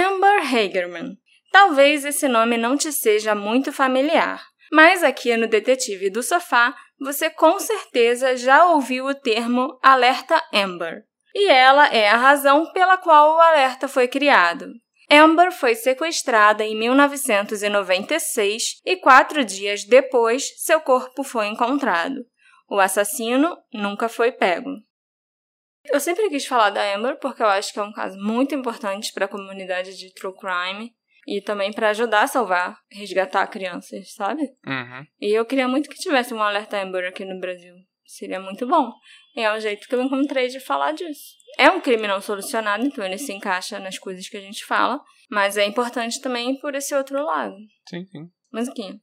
Amber Hagerman. Talvez esse nome não te seja muito familiar, mas aqui no Detetive do Sofá você com certeza já ouviu o termo Alerta Amber. E ela é a razão pela qual o alerta foi criado. Amber foi sequestrada em 1996 e 4 dias depois seu corpo foi encontrado. O assassino nunca foi pego. Eu sempre quis falar da Amber porque eu acho que é um caso muito importante para a comunidade de True Crime e também para ajudar a salvar, resgatar crianças, sabe? Uhum. E eu queria muito que tivesse um alerta Amber aqui no Brasil. Seria muito bom. É o jeito que eu encontrei de falar disso. É um crime não solucionado, então ele se encaixa nas coisas que a gente fala, mas é importante também por esse outro lado. Sim, sim. Musiquinha.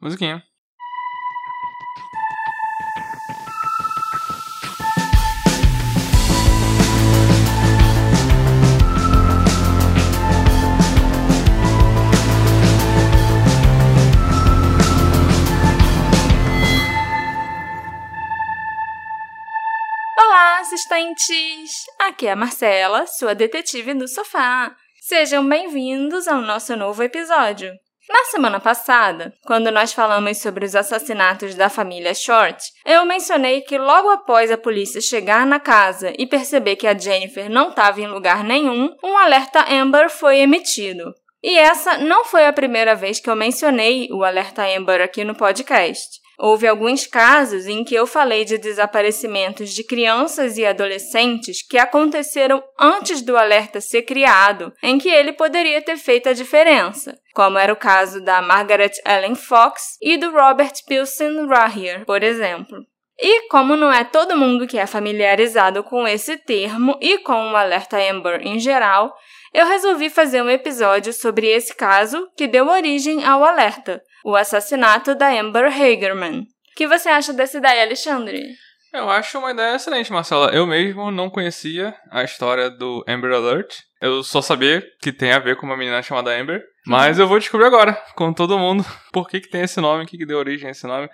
Musiquinha. Assistentes! Aqui é a Marcela, sua detetive do sofá. Sejam bem-vindos ao nosso novo episódio. Na semana passada, quando nós falamos sobre os assassinatos da família Short, eu mencionei que logo após a polícia chegar na casa e perceber que a Jennifer não estava em lugar nenhum, um alerta Amber foi emitido. E essa não foi a primeira vez que eu mencionei o alerta Amber aqui no podcast. Houve alguns casos em que eu falei de desaparecimentos de crianças e adolescentes que aconteceram antes do alerta ser criado, em que ele poderia ter feito a diferença, como era o caso da Margaret Ellen Fox e do Robert Pilson Rahier, por exemplo. E como não é todo mundo que é familiarizado com esse termo e com o alerta Amber em geral, eu resolvi fazer um episódio sobre esse caso que deu origem ao alerta, o assassinato da Amber Hagerman. O que você acha dessa ideia, Alexandre? Eu acho uma ideia excelente, Marcela. Eu mesmo não conhecia a história do Amber Alert. Eu só sabia que tem a ver com uma menina chamada Amber. Mas eu vou descobrir agora, com todo mundo, por que tem esse nome, o que deu origem a esse nome.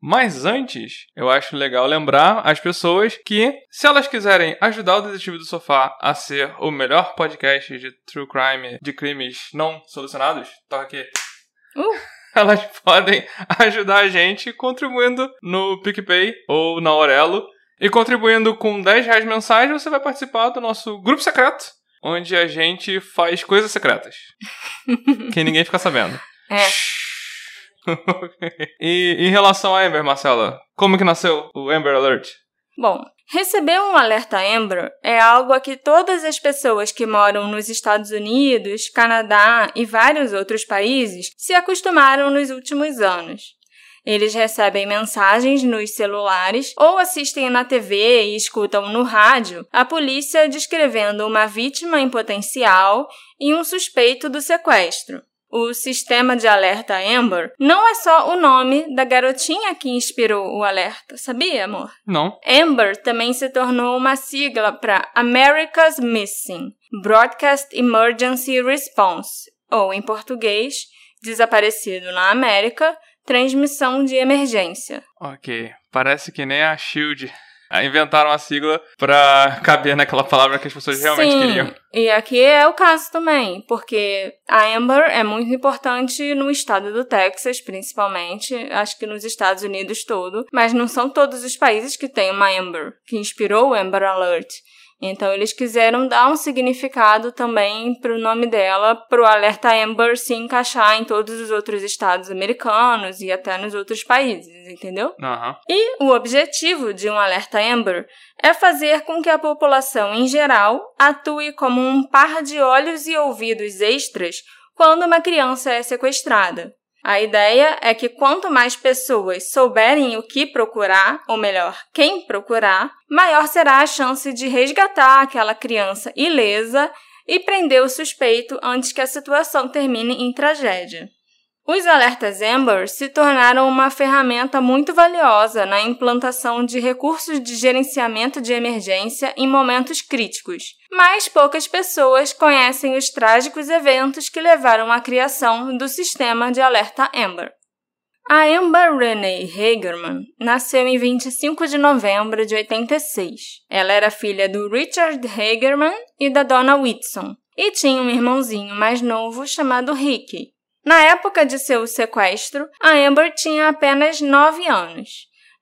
Mas antes, eu acho legal lembrar as pessoas que, se elas quiserem ajudar o Detetive do Sofá a ser o melhor podcast de true crime, de crimes não solucionados, toca aqui. Elas podem ajudar a gente contribuindo no PicPay ou na Orelo. E contribuindo com R$10 mensais, você vai participar do nosso grupo secreto, onde a gente faz coisas secretas. Que ninguém fica sabendo. É. E em relação a Amber, Marcela, como que nasceu o Amber Alert? Bom, receber um alerta Amber é algo a que todas as pessoas que moram nos Estados Unidos, Canadá e vários outros países se acostumaram nos últimos anos. Eles recebem mensagens nos celulares ou assistem na TV e escutam no rádio a polícia descrevendo uma vítima em potencial e um suspeito do sequestro. O sistema de alerta Amber não é só o nome da garotinha que inspirou o alerta, sabia, amor? Não. Amber também se tornou uma sigla para America's Missing, Broadcast Emergency Response, ou, em português, Desaparecido na América, Transmissão de Emergência. Ok, parece que nem a SHIELD. Inventaram a sigla pra caber naquela palavra que as pessoas realmente queriam. E aqui é o caso também, porque a Amber é muito importante no estado do Texas, principalmente, acho que nos Estados Unidos todo, mas não são todos os países que têm uma Amber, que inspirou o Amber Alert. Então eles quiseram dar um significado também pro nome dela, pro alerta Amber se encaixar em todos os outros estados americanos e até nos outros países, entendeu? Uhum. E o objetivo de um alerta Amber é fazer com que a população em geral atue como um par de olhos e ouvidos extras quando uma criança é sequestrada. A ideia é que quanto mais pessoas souberem o que procurar, ou melhor, quem procurar, maior será a chance de resgatar aquela criança ilesa e prender o suspeito antes que a situação termine em tragédia. Os alertas Amber se tornaram uma ferramenta muito valiosa na implantação de recursos de gerenciamento de emergência em momentos críticos, mas poucas pessoas conhecem os trágicos eventos que levaram à criação do sistema de alerta Amber. A Amber Renee Hagerman nasceu em 25 de novembro de 86. Ela era filha do Richard Hagerman e da Dona Whitson, e tinha um irmãozinho mais novo chamado Rick. Na época de seu sequestro, a Amber tinha apenas 9 anos.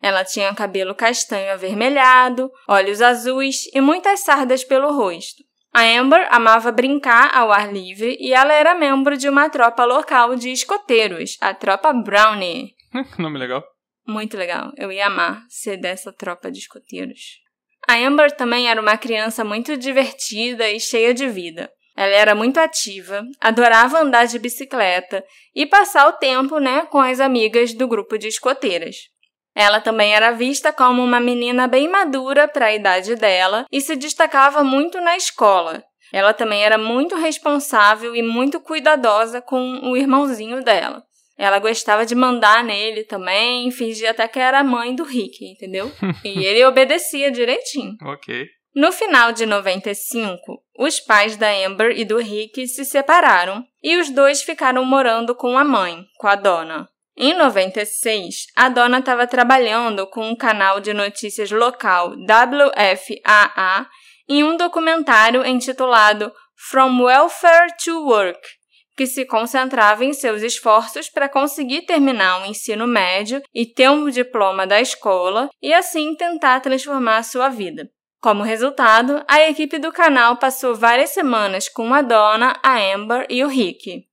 Ela tinha cabelo castanho avermelhado, olhos azuis e muitas sardas pelo rosto. A Amber amava brincar ao ar livre e ela era membro de uma tropa local de escoteiros, a tropa Brownie. Nome legal. Muito legal. Eu ia amar ser dessa tropa de escoteiros. A Amber também era uma criança muito divertida e cheia de vida. Ela era muito ativa, adorava andar de bicicleta e passar o tempo, com as amigas do grupo de escoteiras. Ela também era vista como uma menina bem madura para a idade dela e se destacava muito na escola. Ela também era muito responsável e muito cuidadosa com o irmãozinho dela. Ela gostava de mandar nele também, fingia até que era a mãe do Rick, entendeu? E ele obedecia direitinho. Ok. No final de 95, os pais da Amber e do Rick se separaram e os dois ficaram morando com a mãe, com a Dona. Em 96, a Dona estava trabalhando com um canal de notícias local WFAA em um documentário intitulado From Welfare to Work, que se concentrava em seus esforços para conseguir terminar o ensino médio e ter um diploma da escola e assim tentar transformar a sua vida. Como resultado, a equipe do canal passou várias semanas com a Dona, a Amber e o Rick.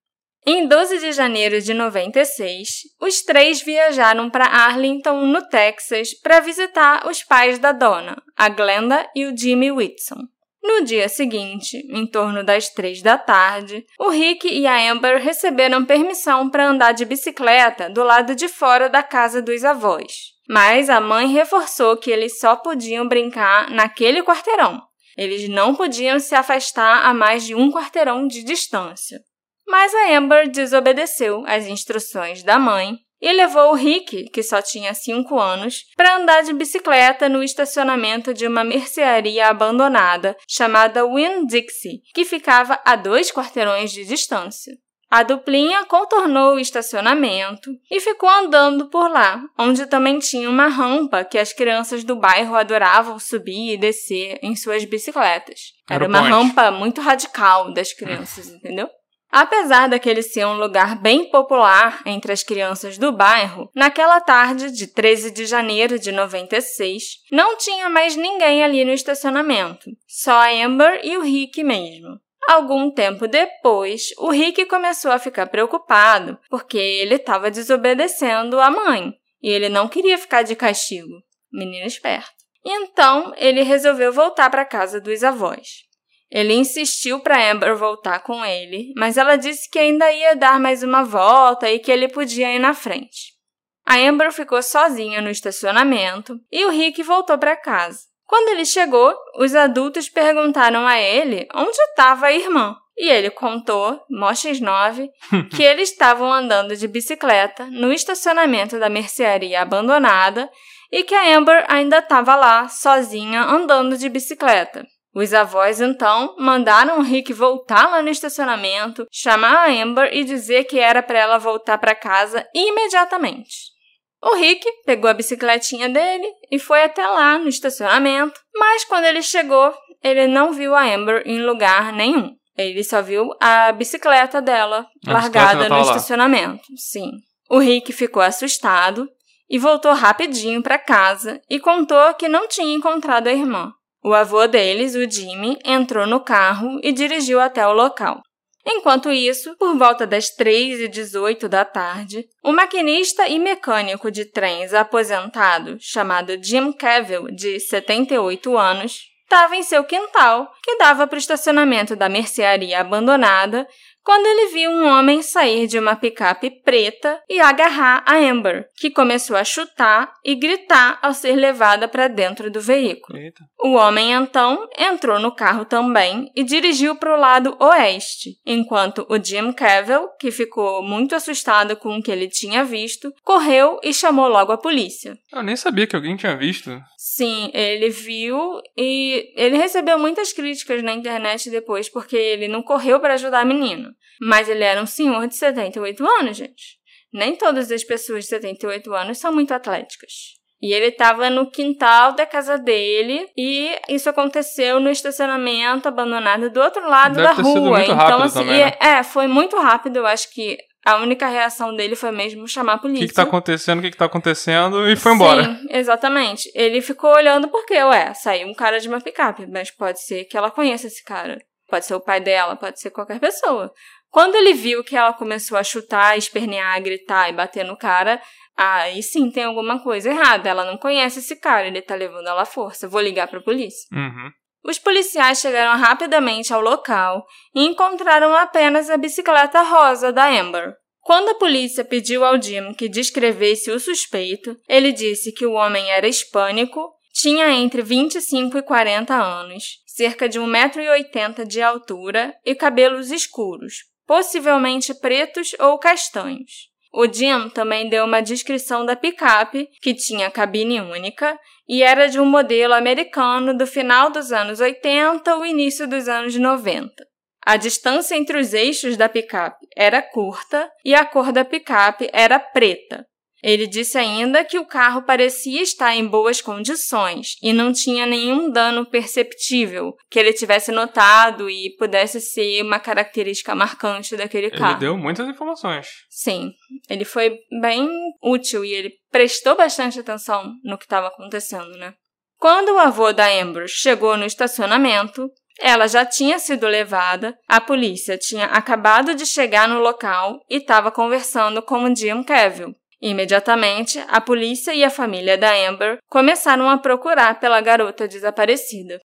Em 12 de janeiro de 96, os três viajaram para Arlington, no Texas, para visitar os pais da Dona, a Glenda e o Jimmy Whitson. No dia seguinte, em torno das 3 da tarde, o Rick e a Amber receberam permissão para andar de bicicleta do lado de fora da casa dos avós. Mas a mãe reforçou que eles só podiam brincar naquele quarteirão. Eles não podiam se afastar a mais de um quarteirão de distância. Mas a Amber desobedeceu às instruções da mãe e levou o Rick, que só tinha 5 anos, para andar de bicicleta no estacionamento de uma mercearia abandonada chamada Winn-Dixie, que ficava a 2 quarteirões de distância. A duplinha contornou o estacionamento e ficou andando por lá, onde também tinha uma rampa que as crianças do bairro adoravam subir e descer em suas bicicletas. Era uma rampa muito radical das crianças, entendeu? Apesar daquele ser um lugar bem popular entre as crianças do bairro, naquela tarde de 13 de janeiro de 96, não tinha mais ninguém ali no estacionamento, só a Amber e o Rick mesmo. Algum tempo depois, o Rick começou a ficar preocupado porque ele estava desobedecendo a mãe e ele não queria ficar de castigo. Menino esperto. Então, ele resolveu voltar para a casa dos avós. Ele insistiu para Amber voltar com ele, mas ela disse que ainda ia dar mais uma volta e que ele podia ir na frente. A Amber ficou sozinha no estacionamento e o Rick voltou para casa. Quando ele chegou, os adultos perguntaram a ele onde estava a irmã. E ele contou, mó X9, que eles estavam andando de bicicleta no estacionamento da mercearia abandonada e que a Amber ainda estava lá, sozinha, andando de bicicleta. Os avós, então, mandaram o Rick voltar lá no estacionamento, chamar a Amber e dizer que era para ela voltar para casa imediatamente. O Rick pegou a bicicletinha dele e foi até lá no estacionamento, mas quando ele chegou, ele não viu a Amber em lugar nenhum. Ele só viu a bicicleta dela largada no estacionamento. Sim. O Rick ficou assustado e voltou rapidinho para casa e contou que não tinha encontrado a irmã. O avô deles, o Jimmy, entrou no carro e dirigiu até o local. Enquanto isso, por volta das 3h18 da tarde, o maquinista e mecânico de trens aposentado, chamado Jim Cavill, de 78 anos, estava em seu quintal, que dava para o estacionamento da mercearia abandonada, quando ele viu um homem sair de uma picape preta e agarrar a Amber, que começou a chutar e gritar ao ser levada para dentro do veículo. Eita. O homem, então, entrou no carro também e dirigiu para o lado oeste, enquanto o Jim Cavill, que ficou muito assustado com o que ele tinha visto, correu e chamou logo a polícia. Eu nem sabia que alguém tinha visto. Sim, ele viu e ele recebeu muitas críticas na internet depois, porque ele não correu para ajudar a menina. Mas ele era um senhor de 78 anos, gente. Nem todas as pessoas de 78 anos são muito atléticas. E ele estava no quintal da casa dele e isso aconteceu no estacionamento abandonado do outro lado da rua. Então, assim, também, né? Foi muito rápido, eu acho que a única reação dele foi mesmo chamar a polícia. O que tá acontecendo? O que tá acontecendo? E foi embora. Sim, exatamente. Ele ficou olhando porque, saiu um cara de uma picape, mas pode ser que ela conheça esse cara. Pode ser o pai dela, pode ser qualquer pessoa. Quando ele viu que ela começou a chutar, espernear, gritar e bater no cara, aí sim tem alguma coisa errada. Ela não conhece esse cara, ele tá levando ela à força. Vou ligar pra polícia. Uhum. Os policiais chegaram rapidamente ao local e encontraram apenas a bicicleta rosa da Amber. Quando a polícia pediu ao Jim que descrevesse o suspeito, ele disse que o homem era hispânico, tinha entre 25 e 40 anos, cerca de 1,80 m de altura e cabelos escuros, possivelmente pretos ou castanhos. O Jim também deu uma descrição da picape, que tinha cabine única e era de um modelo americano do final dos anos 80 ou início dos anos 90. A distância entre os eixos da picape era curta e a cor da picape era preta. Ele disse ainda que o carro parecia estar em boas condições e não tinha nenhum dano perceptível que ele tivesse notado e pudesse ser uma característica marcante daquele carro. Ele deu muitas informações. Sim, ele foi bem útil e ele prestou bastante atenção no que estava acontecendo, né? Quando o avô da Amber chegou no estacionamento, ela já tinha sido levada, a polícia tinha acabado de chegar no local e estava conversando com o Jim Cavill. Imediatamente, a polícia e a família da Amber começaram a procurar pela garota desaparecida.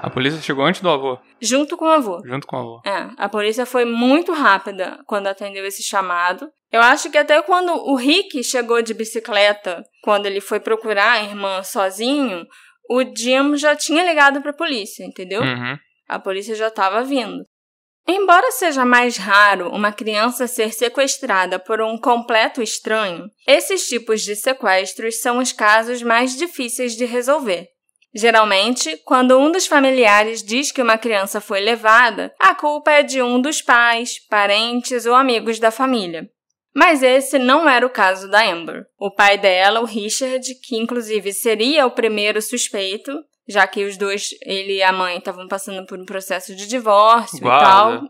A polícia chegou antes do avô? Junto com o avô. Junto com o avô. A polícia foi muito rápida quando atendeu esse chamado. Eu acho que até quando o Rick chegou de bicicleta, quando ele foi procurar a irmã sozinho, o Jim já tinha ligado para a polícia, entendeu? Uhum. A polícia já estava vindo. Embora seja mais raro uma criança ser sequestrada por um completo estranho, esses tipos de sequestros são os casos mais difíceis de resolver. Geralmente, quando um dos familiares diz que uma criança foi levada, a culpa é de um dos pais, parentes ou amigos da família. Mas esse não era o caso da Amber. O pai dela, o Richard, que inclusive seria o primeiro suspeito, já que os dois, ele e a mãe, estavam passando por um processo de divórcio e tal.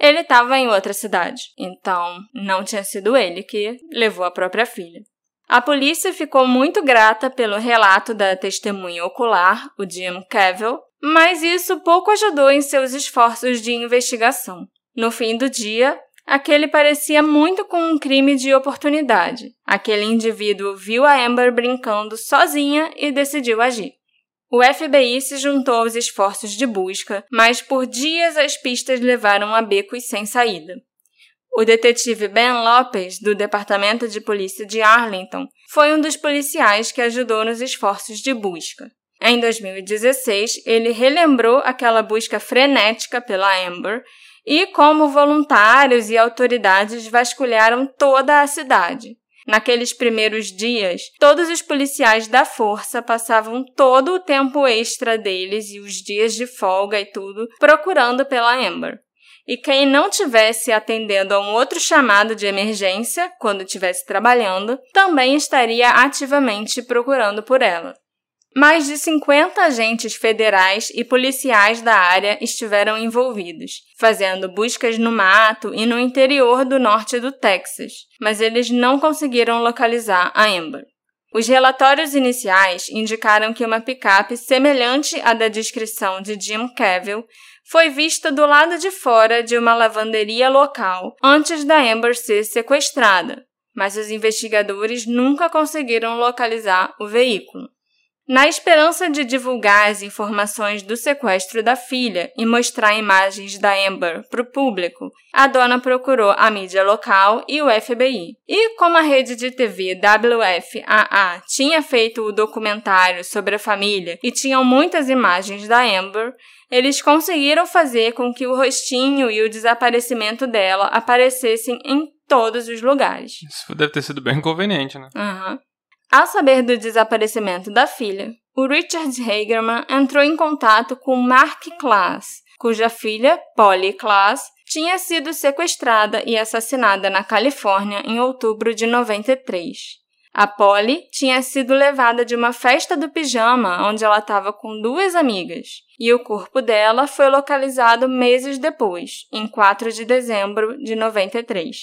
Ele estava em outra cidade, então não tinha sido ele que levou a própria filha. A polícia ficou muito grata pelo relato da testemunha ocular, o Jim Cavill, mas isso pouco ajudou em seus esforços de investigação. No fim do dia, aquele parecia muito com um crime de oportunidade. Aquele indivíduo viu a Amber brincando sozinha e decidiu agir. O FBI se juntou aos esforços de busca, mas por dias as pistas levaram a becos sem saída. O detetive Ben Lopez, do Departamento de Polícia de Arlington, foi um dos policiais que ajudou nos esforços de busca. Em 2016, ele relembrou aquela busca frenética pela Amber e como voluntários e autoridades vasculharam toda a cidade. Naqueles primeiros dias, todos os policiais da força passavam todo o tempo extra deles e os dias de folga e tudo procurando pela Amber. E quem não estivesse atendendo a um outro chamado de emergência, quando estivesse trabalhando, também estaria ativamente procurando por ela. Mais de 50 agentes federais e policiais da área estiveram envolvidos, fazendo buscas no mato e no interior do norte do Texas, mas eles não conseguiram localizar a Amber. Os relatórios iniciais indicaram que uma picape semelhante à da descrição de Jim Cavill foi vista do lado de fora de uma lavanderia local antes da Amber ser sequestrada, mas os investigadores nunca conseguiram localizar o veículo. Na esperança de divulgar as informações do sequestro da filha e mostrar imagens da Amber para o público, a dona procurou a mídia local e o FBI. E como a rede de TV WFAA tinha feito o documentário sobre a família e tinham muitas imagens da Amber, eles conseguiram fazer com que o rostinho e o desaparecimento dela aparecessem em todos os lugares. Isso deve ter sido bem conveniente, né? Aham. Ao saber do desaparecimento da filha, o Richard Hagerman entrou em contato com Mark Klaas, cuja filha, Polly Klaas, tinha sido sequestrada e assassinada na Califórnia em outubro de 93. A Polly tinha sido levada de uma festa do pijama onde ela estava com duas amigas, e o corpo dela foi localizado meses depois, em 4 de dezembro de 93.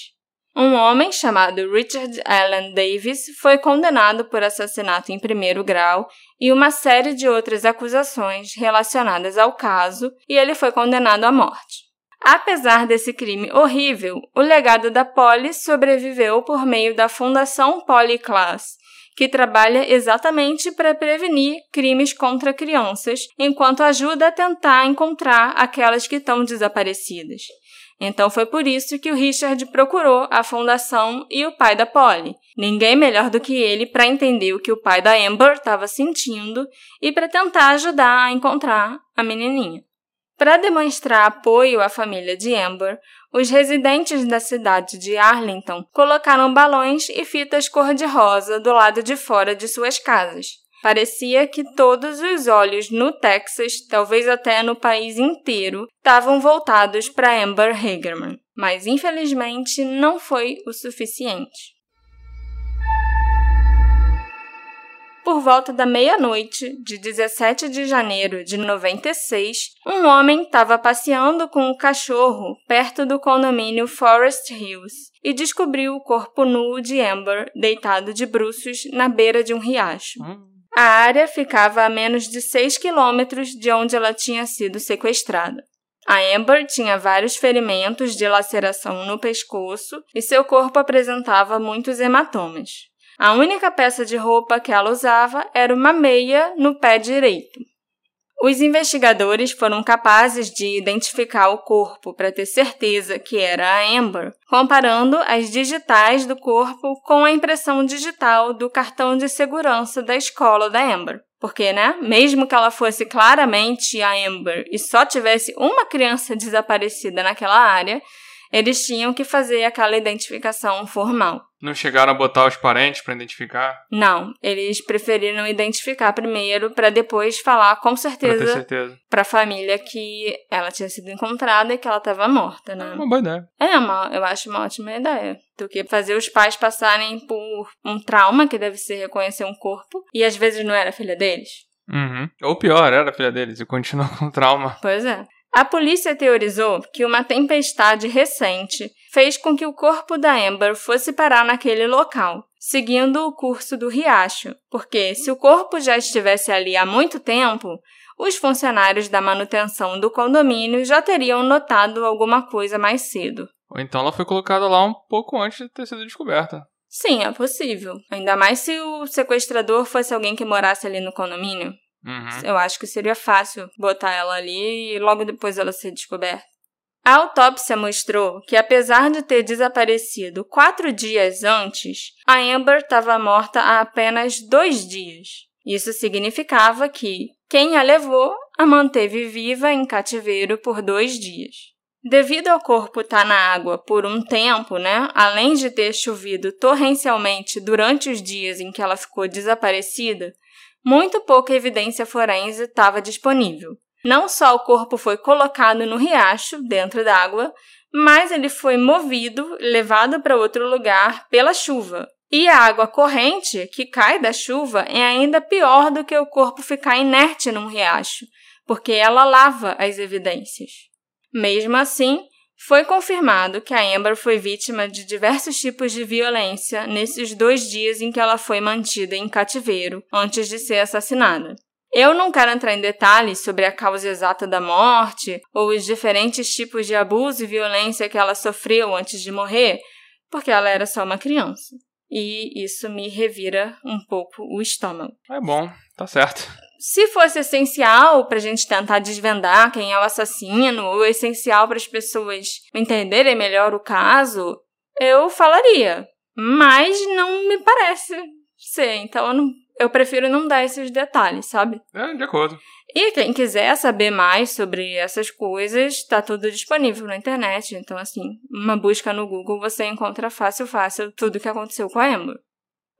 Um homem chamado Richard Allen Davis foi condenado por assassinato em primeiro grau e uma série de outras acusações relacionadas ao caso, e ele foi condenado à morte. Apesar desse crime horrível, o legado da Polly sobreviveu por meio da Fundação Polly Klaas, que trabalha exatamente para prevenir crimes contra crianças, enquanto ajuda a tentar encontrar aquelas que estão desaparecidas. Então foi por isso que o Richard procurou a fundação e o pai da Polly. Ninguém melhor do que ele para entender o que o pai da Amber estava sentindo e para tentar ajudar a encontrar a menininha. Para demonstrar apoio à família de Amber, os residentes da cidade de Arlington colocaram balões e fitas cor-de-rosa do lado de fora de suas casas. Parecia que todos os olhos no Texas, talvez até no país inteiro, estavam voltados para Amber Hagerman, mas infelizmente não foi o suficiente. Por volta da meia-noite de 17 de janeiro de 96, um homem estava passeando com um cachorro perto do condomínio Forest Hills e descobriu o corpo nu de Amber deitado de bruços na beira de um riacho. A área ficava a menos de 6 quilômetros de onde ela tinha sido sequestrada. A Amber tinha vários ferimentos de laceração no pescoço e seu corpo apresentava muitos hematomas. A única peça de roupa que ela usava era uma meia no pé direito. Os investigadores foram capazes de identificar o corpo para ter certeza que era a Amber, comparando as digitais do corpo com a impressão digital do cartão de segurança da escola da Amber. Porque, mesmo que ela fosse claramente a Amber e só tivesse uma criança desaparecida naquela área, eles tinham que fazer aquela identificação formal. Não chegaram a botar os parentes para identificar? Não, eles preferiram identificar primeiro para depois falar com certeza para a família que ela tinha sido encontrada e que ela estava morta, É uma boa ideia. Eu acho uma ótima ideia. Do que fazer os pais passarem por um trauma que deve ser reconhecer um corpo e às vezes não era filha deles. Uhum. Ou pior, era filha deles e continua com o trauma. Pois é. A polícia teorizou que uma tempestade recente fez com que o corpo da Amber fosse parar naquele local, seguindo o curso do riacho, porque se o corpo já estivesse ali há muito tempo, os funcionários da manutenção do condomínio já teriam notado alguma coisa mais cedo. Ou então ela foi colocada lá um pouco antes de ter sido descoberta. Sim, é possível. Ainda mais se o sequestrador fosse alguém que morasse ali no condomínio. Uhum. Eu acho que seria fácil botar ela ali e logo depois ela ser descoberta. A autópsia mostrou que, apesar de ter desaparecido 4 dias antes, a Amber estava morta há apenas 2 dias. Isso significava que quem a levou a manteve viva em cativeiro por 2 dias. Devido ao corpo estar na água por um tempo, além de ter chovido torrencialmente durante os dias em que ela ficou desaparecida, muito pouca evidência forense estava disponível. Não só o corpo foi colocado no riacho, dentro da água, mas ele foi movido, levado para outro lugar pela chuva. E a água corrente, que cai da chuva, é ainda pior do que o corpo ficar inerte num riacho, porque ela lava as evidências. Mesmo assim, foi confirmado que a Amber foi vítima de diversos tipos de violência nesses 2 dias em que ela foi mantida em cativeiro antes de ser assassinada. Eu não quero entrar em detalhes sobre a causa exata da morte ou os diferentes tipos de abuso e violência que ela sofreu antes de morrer, porque ela era só uma criança. E isso me revira um pouco o estômago. É bom, tá certo. Se fosse essencial para a gente tentar desvendar quem é o assassino ou essencial para as pessoas entenderem melhor o caso, eu falaria, mas não me parece ser, então eu prefiro não dar esses detalhes, sabe? É, de acordo. E quem quiser saber mais sobre essas coisas, está tudo disponível na internet, então uma busca no Google você encontra fácil tudo o que aconteceu com a Amber.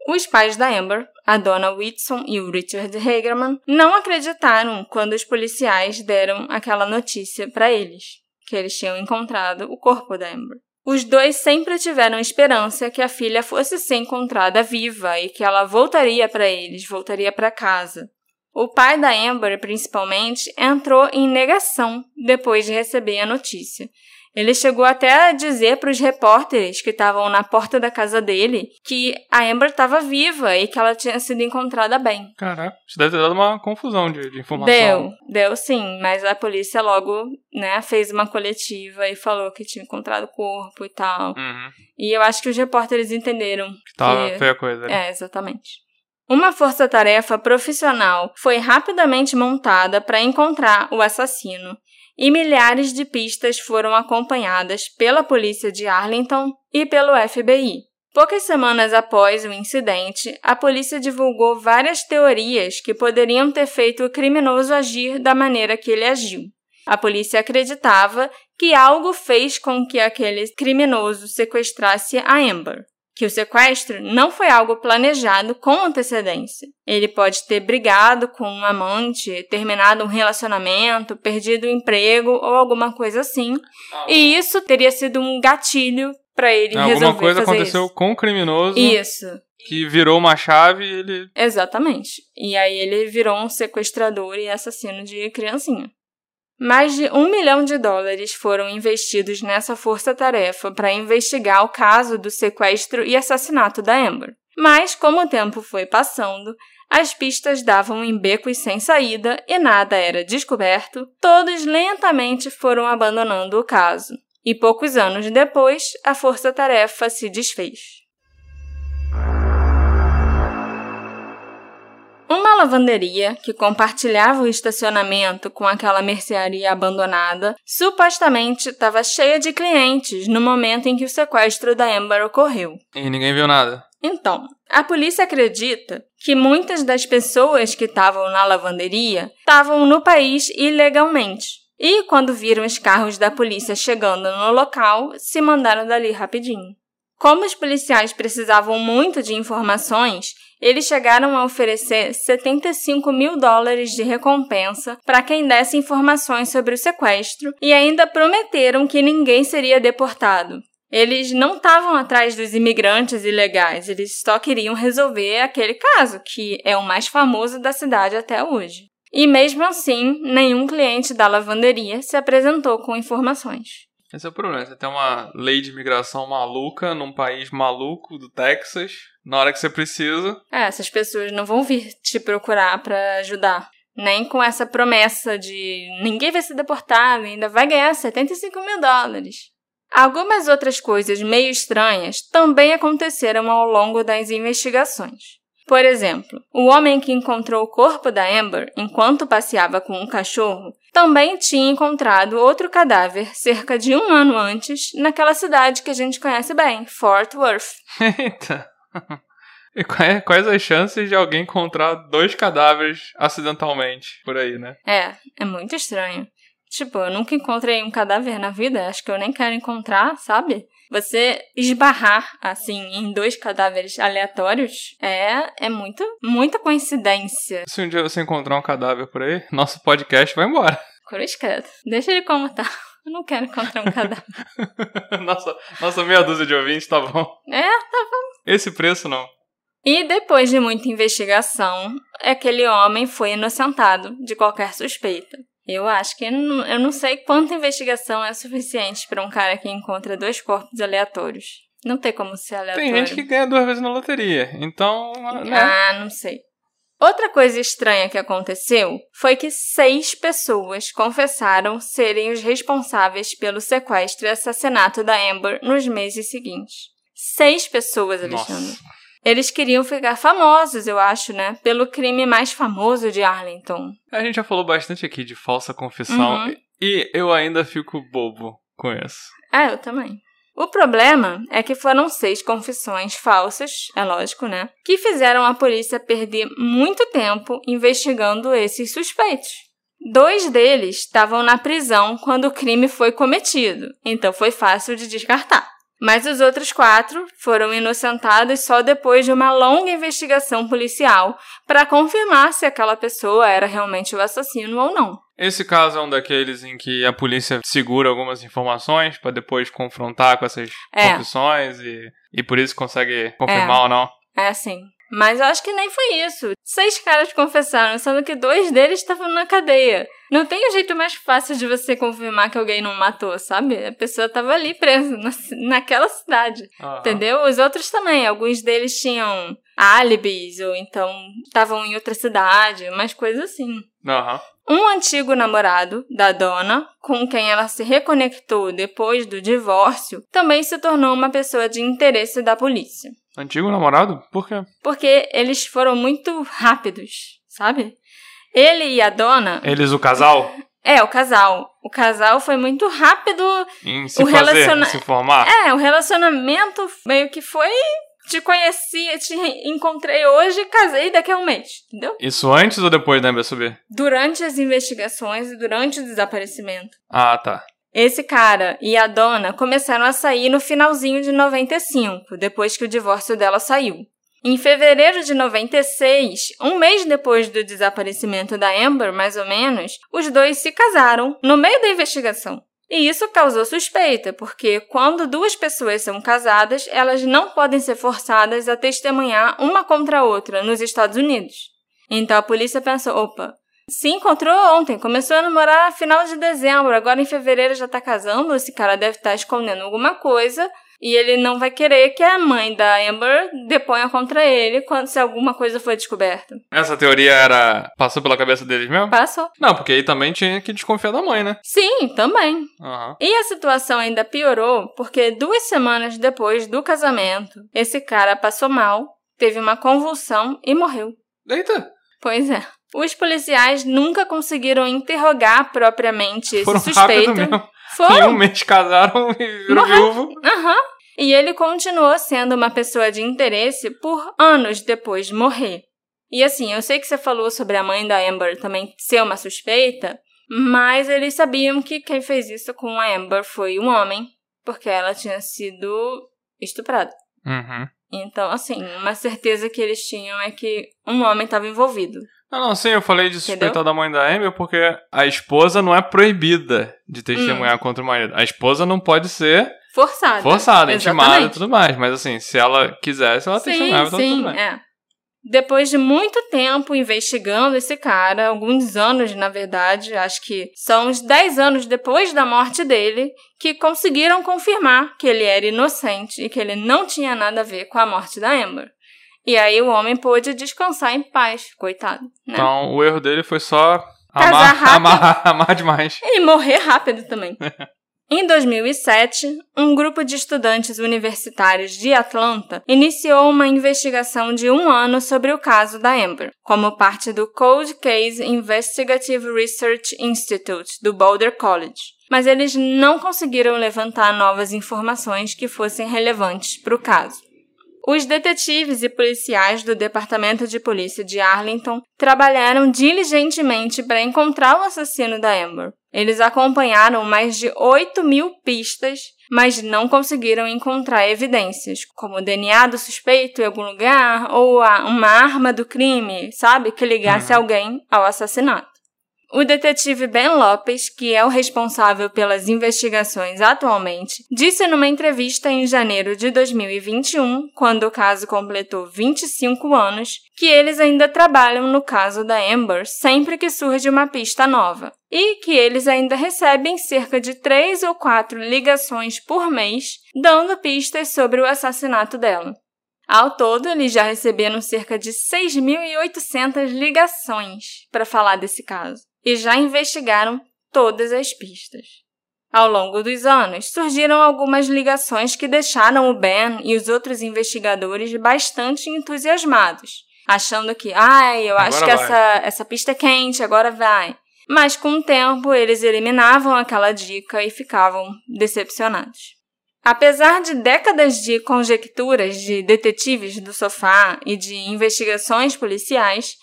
Os pais da Amber, a Dona Whitson e o Richard Hagerman, não acreditaram quando os policiais deram aquela notícia para eles, que eles tinham encontrado o corpo da Amber. Os dois sempre tiveram esperança que a filha fosse ser encontrada viva e que ela voltaria para eles, voltaria para casa. O pai da Amber, principalmente, entrou em negação depois de receber a notícia. Ele chegou até a dizer para os repórteres que estavam na porta da casa dele que a Amber estava viva e que ela tinha sido encontrada bem. Caraca, isso deve ter dado uma confusão de informação. Deu sim, mas a polícia logo, né, fez uma coletiva e falou que tinha encontrado o corpo e tal. Uhum. E eu acho que os repórteres entenderam que foi a coisa. Né? É, exatamente. Uma força-tarefa profissional foi rapidamente montada para encontrar o assassino. E milhares de pistas foram acompanhadas pela polícia de Arlington e pelo FBI. Poucas semanas após o incidente, a polícia divulgou várias teorias que poderiam ter feito o criminoso agir da maneira que ele agiu. A polícia acreditava que algo fez com que aquele criminoso sequestrasse a Amber. Que o sequestro não foi algo planejado com antecedência. Ele pode ter brigado com um amante, terminado um relacionamento, perdido o emprego ou alguma coisa assim. E isso teria sido um gatilho para ele resolver fazer isso. Alguma coisa aconteceu com o criminoso. Isso. Que virou uma chave e ele... Exatamente. E aí ele virou um sequestrador e assassino de criancinha. Mais de $1 milhão foram investidos nessa força-tarefa para investigar o caso do sequestro e assassinato da Amber. Mas, como o tempo foi passando, as pistas davam em becos sem saída e nada era descoberto, todos lentamente foram abandonando o caso. E poucos anos depois, a força-tarefa se desfez. Uma lavanderia que compartilhava o estacionamento com aquela mercearia abandonada supostamente estava cheia de clientes no momento em que o sequestro da Amber ocorreu. E ninguém viu nada. Então, a polícia acredita que muitas das pessoas que estavam na lavanderia estavam no país ilegalmente. E quando viram os carros da polícia chegando no local, se mandaram dali rapidinho. Como os policiais precisavam muito de informações, eles chegaram a oferecer $75 mil de recompensa para quem desse informações sobre o sequestro e ainda prometeram que ninguém seria deportado. Eles não estavam atrás dos imigrantes ilegais, eles só queriam resolver aquele caso, que é o mais famoso da cidade até hoje. E mesmo assim, nenhum cliente da lavanderia se apresentou com informações. Esse é o problema, você tem uma lei de imigração maluca num país maluco do Texas, na hora que você precisa. É, essas pessoas não vão vir te procurar pra ajudar. Nem com essa promessa de ninguém vai ser deportado, ainda vai ganhar $75 mil. Algumas outras coisas meio estranhas também aconteceram ao longo das investigações. Por exemplo, o homem que encontrou o corpo da Amber enquanto passeava com um cachorro também tinha encontrado outro cadáver cerca de 1 ano antes naquela cidade que a gente conhece bem, Fort Worth. Eita! E quais as chances de alguém encontrar 2 cadáveres acidentalmente por aí, né? É muito estranho. Tipo, eu nunca encontrei um cadáver na vida, acho que eu nem quero encontrar, sabe? Você esbarrar, assim, em 2 cadáveres aleatórios é muita coincidência. Se um dia você encontrar um cadáver por aí, nosso podcast vai embora. Cruz credo. Deixa ele como tá. Eu não quero encontrar um cadáver. nossa meia dúzia de ouvintes, tá bom. É, tá bom. Esse preço, não. E depois de muita investigação, aquele homem foi inocentado de qualquer suspeita. Eu acho que eu não sei quanta investigação é suficiente para um cara que encontra 2 corpos aleatórios. Não tem como ser aleatório. Tem gente que ganha 2 vezes na loteria, então... Né? Ah, não sei. Outra coisa estranha que aconteceu foi que 6 pessoas confessaram serem os responsáveis pelo sequestro e assassinato da Amber nos meses seguintes. 6 pessoas, Alexandre. Nossa. Eles queriam ficar famosos, eu acho, né? Pelo crime mais famoso de Arlington. A gente já falou bastante aqui de falsa confissão. Uhum. E eu ainda fico bobo com isso. Eu também. O problema é que foram 6 confissões falsas, é lógico, né? Que fizeram a polícia perder muito tempo investigando esses suspeitos. 2 deles estavam na prisão quando o crime foi cometido, então foi fácil de descartar. Mas os outros 4 foram inocentados só depois de uma longa investigação policial para confirmar se aquela pessoa era realmente o assassino ou não. Esse caso é um daqueles em que a polícia segura algumas informações para depois confrontar com essas confissões e por isso consegue confirmar ou não? É, sim. Mas eu acho que nem foi isso. 6 caras confessaram, sendo que 2 deles estavam na cadeia. Não tem um jeito mais fácil de você confirmar que alguém não matou, sabe? A pessoa estava ali presa, naquela cidade, entendeu? Os outros também, alguns deles tinham álibis, ou então estavam em outra cidade, umas coisas assim. Um antigo namorado da dona, com quem ela se reconectou depois do divórcio, também se tornou uma pessoa de interesse da polícia. Antigo namorado? Por quê? Porque eles foram muito rápidos, sabe? Ele e a dona... Eles, o casal? É, o casal. O casal foi muito rápido... Em se se formar? É, o relacionamento meio que foi... Te conheci, te encontrei hoje, casei daqui a um mês, entendeu? Isso antes ou depois da Amber subir? Durante as investigações e durante o desaparecimento. Ah, tá. Esse cara e a dona começaram a sair no finalzinho de 95, depois que o divórcio dela saiu. Em fevereiro de 96, um mês depois do desaparecimento da Amber, mais ou menos, os dois se casaram no meio da investigação. E isso causou suspeita, porque quando 2 pessoas são casadas, elas não podem ser forçadas a testemunhar uma contra a outra nos Estados Unidos. Então a polícia pensou, opa, se encontrou ontem, começou a namorar final de dezembro, agora em fevereiro já tá casando, esse cara deve estar escondendo alguma coisa e ele não vai querer que a mãe da Amber deponha contra ele quando se alguma coisa for descoberta. Essa teoria era... Passou pela cabeça deles mesmo? Passou. Não, porque aí também tinha que desconfiar da mãe, né? Sim, também. E a situação ainda piorou porque 2 semanas depois do casamento, esse cara passou mal, teve uma convulsão e morreu. Eita! Pois é. Os policiais nunca conseguiram interrogar propriamente esse suspeito. Foram rápido mesmo. Em um mês casaram e viram viúvo. E ele continuou sendo uma pessoa de interesse por anos depois de morrer. E assim, eu sei que você falou sobre a mãe da Amber também ser uma suspeita, mas eles sabiam que quem fez isso com a Amber foi um homem, porque ela tinha sido estuprada. Então, assim, uma certeza que eles tinham é que um homem estava envolvido. Não, sim, eu falei de suspeitar da mãe da Amber porque a esposa não é proibida de testemunhar contra o marido. A esposa não pode ser... Forçada, intimada e tudo mais. Mas assim, se ela quisesse, ela testemunhava. Tudo bem. Depois de muito tempo investigando esse cara, alguns anos, na verdade, acho que são uns 10 anos depois da morte dele, que conseguiram confirmar que ele era inocente e que ele não tinha nada a ver com a morte da Amber. E aí o homem pôde descansar em paz, coitado, né? Então, o erro dele foi só amar demais. E morrer rápido também. Em 2007, um grupo de estudantes universitários de Atlanta iniciou uma investigação de 1 ano sobre o caso da Amber, como parte do Cold Case Investigative Research Institute, do Boulder College. Mas eles não conseguiram levantar novas informações que fossem relevantes para o caso. Os detetives e policiais do Departamento de Polícia de Arlington trabalharam diligentemente para encontrar o assassino da Amber. Eles acompanharam mais de 8.000 pistas, mas não conseguiram encontrar evidências, como o DNA do suspeito em algum lugar ou uma arma do crime, sabe, que ligasse alguém ao assassinato. O detetive Ben Lopez, que é o responsável pelas investigações atualmente, disse numa entrevista em janeiro de 2021, quando o caso completou 25 anos, que eles ainda trabalham no caso da Amber sempre que surge uma pista nova, e que eles ainda recebem cerca de 3 ou 4 ligações por mês, dando pistas sobre o assassinato dela. Ao todo, eles já receberam cerca de 6.800 ligações para falar desse caso. E já investigaram todas as pistas. Ao longo dos anos, surgiram algumas ligações que deixaram o Ben e os outros investigadores bastante entusiasmados, achando que, eu acho que essa pista é quente, agora vai. Mas com o tempo, eles eliminavam aquela dica e ficavam decepcionados. Apesar de décadas de conjecturas de detetives do sofá e de investigações policiais,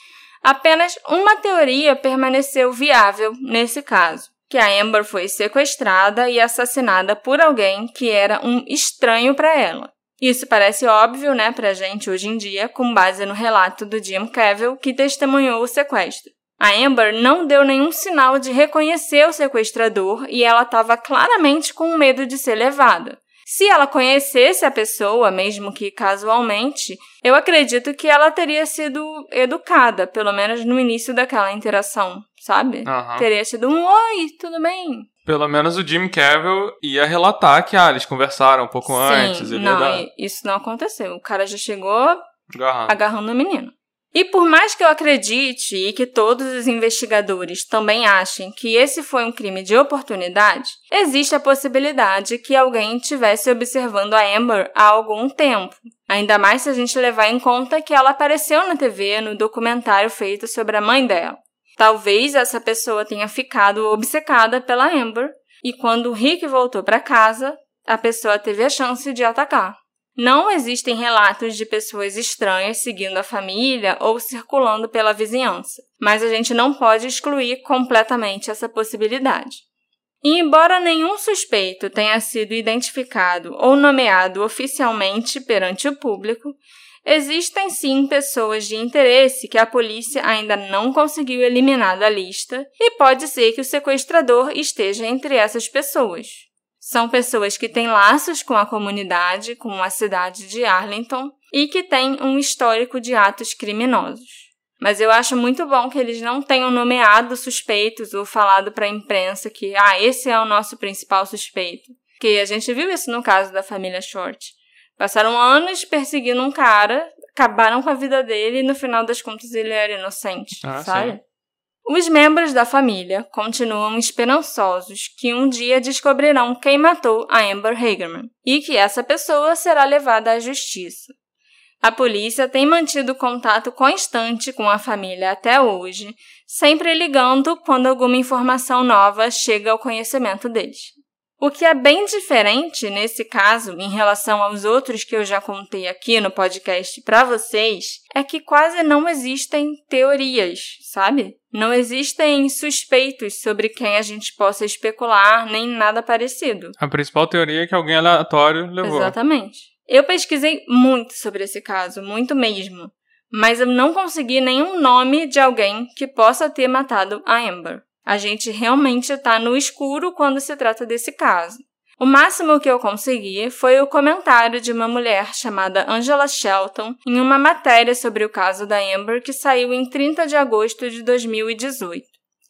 apenas uma teoria permaneceu viável nesse caso, que a Amber foi sequestrada e assassinada por alguém que era um estranho para ela. Isso parece óbvio, né, pra gente hoje em dia, com base no relato do Jim Cavill, que testemunhou o sequestro. A Amber não deu nenhum sinal de reconhecer o sequestrador e ela estava claramente com medo de ser levada. Se ela conhecesse a pessoa, mesmo que casualmente, eu acredito que ela teria sido educada, pelo menos no início daquela interação, sabe? Uhum. Teria sido um oi, tudo bem? Pelo menos o Jim Cavill ia relatar que eles conversaram um pouco antes. Isso não aconteceu. O cara já chegou agarrando o menino. E por mais que eu acredite e que todos os investigadores também achem que esse foi um crime de oportunidade, existe a possibilidade que alguém estivesse observando a Amber há algum tempo. Ainda mais se a gente levar em conta que ela apareceu na TV no documentário feito sobre a mãe dela. Talvez essa pessoa tenha ficado obcecada pela Amber e quando o Rick voltou para casa, a pessoa teve a chance de atacar. Não existem relatos de pessoas estranhas seguindo a família ou circulando pela vizinhança, mas a gente não pode excluir completamente essa possibilidade. E embora nenhum suspeito tenha sido identificado ou nomeado oficialmente perante o público, existem sim pessoas de interesse que a polícia ainda não conseguiu eliminar da lista e pode ser que o sequestrador esteja entre essas pessoas. São pessoas que têm laços com a comunidade, com a cidade de Arlington e que têm um histórico de atos criminosos. Mas eu acho muito bom que eles não tenham nomeado suspeitos ou falado para a imprensa que esse é o nosso principal suspeito. Porque a gente viu isso no caso da família Short. Passaram anos perseguindo um cara, acabaram com a vida dele e no final das contas ele era inocente, sabe? Sim. Os membros da família continuam esperançosos que um dia descobrirão quem matou a Amber Hagerman e que essa pessoa será levada à justiça. A polícia tem mantido contato constante com a família até hoje, sempre ligando quando alguma informação nova chega ao conhecimento deles. O que é bem diferente nesse caso, em relação aos outros que eu já contei aqui no podcast para vocês, é que quase não existem teorias, sabe? Não existem suspeitos sobre quem a gente possa especular, nem nada parecido. A principal teoria é que alguém aleatório levou. Exatamente. Eu pesquisei muito sobre esse caso, muito mesmo, mas eu não consegui nenhum nome de alguém que possa ter matado a Amber. A gente realmente está no escuro quando se trata desse caso. O máximo que eu consegui foi o comentário de uma mulher chamada Angela Shelton em uma matéria sobre o caso da Amber que saiu em 30 de agosto de 2018.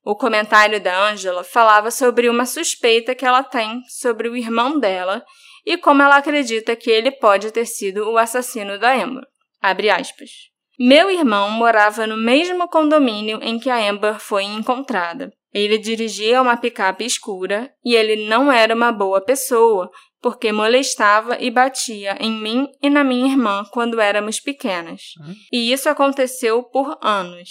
O comentário da Angela falava sobre uma suspeita que ela tem sobre o irmão dela e como ela acredita que ele pode ter sido o assassino da Amber. Abre aspas. Meu irmão morava no mesmo condomínio em que a Amber foi encontrada. Ele dirigia uma picape escura e ele não era uma boa pessoa, porque molestava e batia em mim e na minha irmã quando éramos pequenas. E isso aconteceu por anos.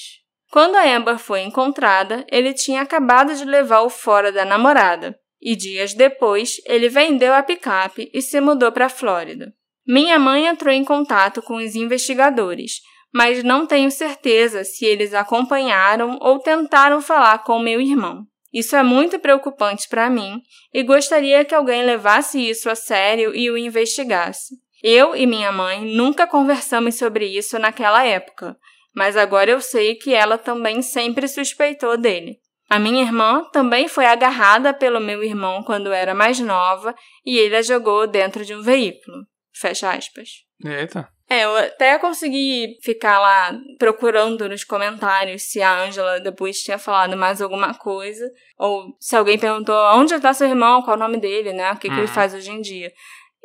Quando a Amber foi encontrada, ele tinha acabado de levá-o fora da namorada. E dias depois, ele vendeu a picape e se mudou para a Flórida. Minha mãe entrou em contato com os investigadores, mas não tenho certeza se eles acompanharam ou tentaram falar com meu irmão. Isso é muito preocupante para mim e gostaria que alguém levasse isso a sério e o investigasse. Eu e minha mãe nunca conversamos sobre isso naquela época, mas agora eu sei que ela também sempre suspeitou dele. A minha irmã também foi agarrada pelo meu irmão quando era mais nova e ele a jogou dentro de um veículo. Fecha aspas. Eita. Eu até consegui ficar lá procurando nos comentários se a Angela depois tinha falado mais alguma coisa, ou se alguém perguntou onde está seu irmão, qual é o nome dele, né, o que que ele faz hoje em dia.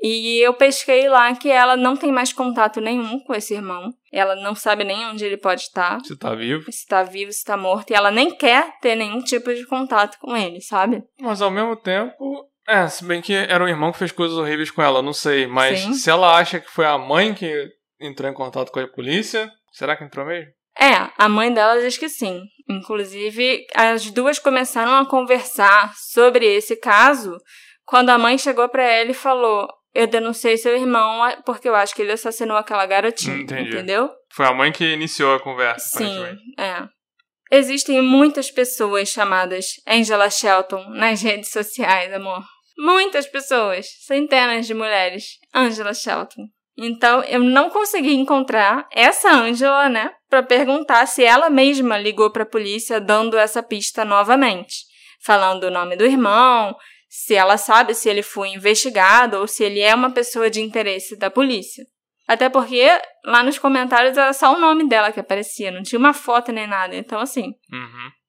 E eu pesquei lá que ela não tem mais contato nenhum com esse irmão, ela não sabe nem onde ele pode estar. Se tá vivo. Se tá vivo, se tá morto, e ela nem quer ter nenhum tipo de contato com ele, sabe? Mas ao mesmo tempo... se bem que era um irmão que fez coisas horríveis com ela, não sei. Mas sim, se ela acha que foi a mãe que entrou em contato com a polícia, será que entrou mesmo? A mãe dela diz que sim. Inclusive, as duas começaram a conversar sobre esse caso quando a mãe chegou pra ela e falou: eu denunciei seu irmão porque eu acho que ele assassinou aquela garotinha, entendeu? Foi a mãe que iniciou a conversa, sim, aparentemente. Existem muitas pessoas chamadas Angela Shelton nas redes sociais, amor. Muitas pessoas, centenas de mulheres, Angela Shelton. Então, eu não consegui encontrar essa Angela, né, para perguntar se ela mesma ligou para a polícia dando essa pista novamente, falando o nome do irmão, se ela sabe se ele foi investigado ou se ele é uma pessoa de interesse da polícia. Até porque lá nos comentários era só o nome dela que aparecia, não tinha uma foto nem nada. Então, assim,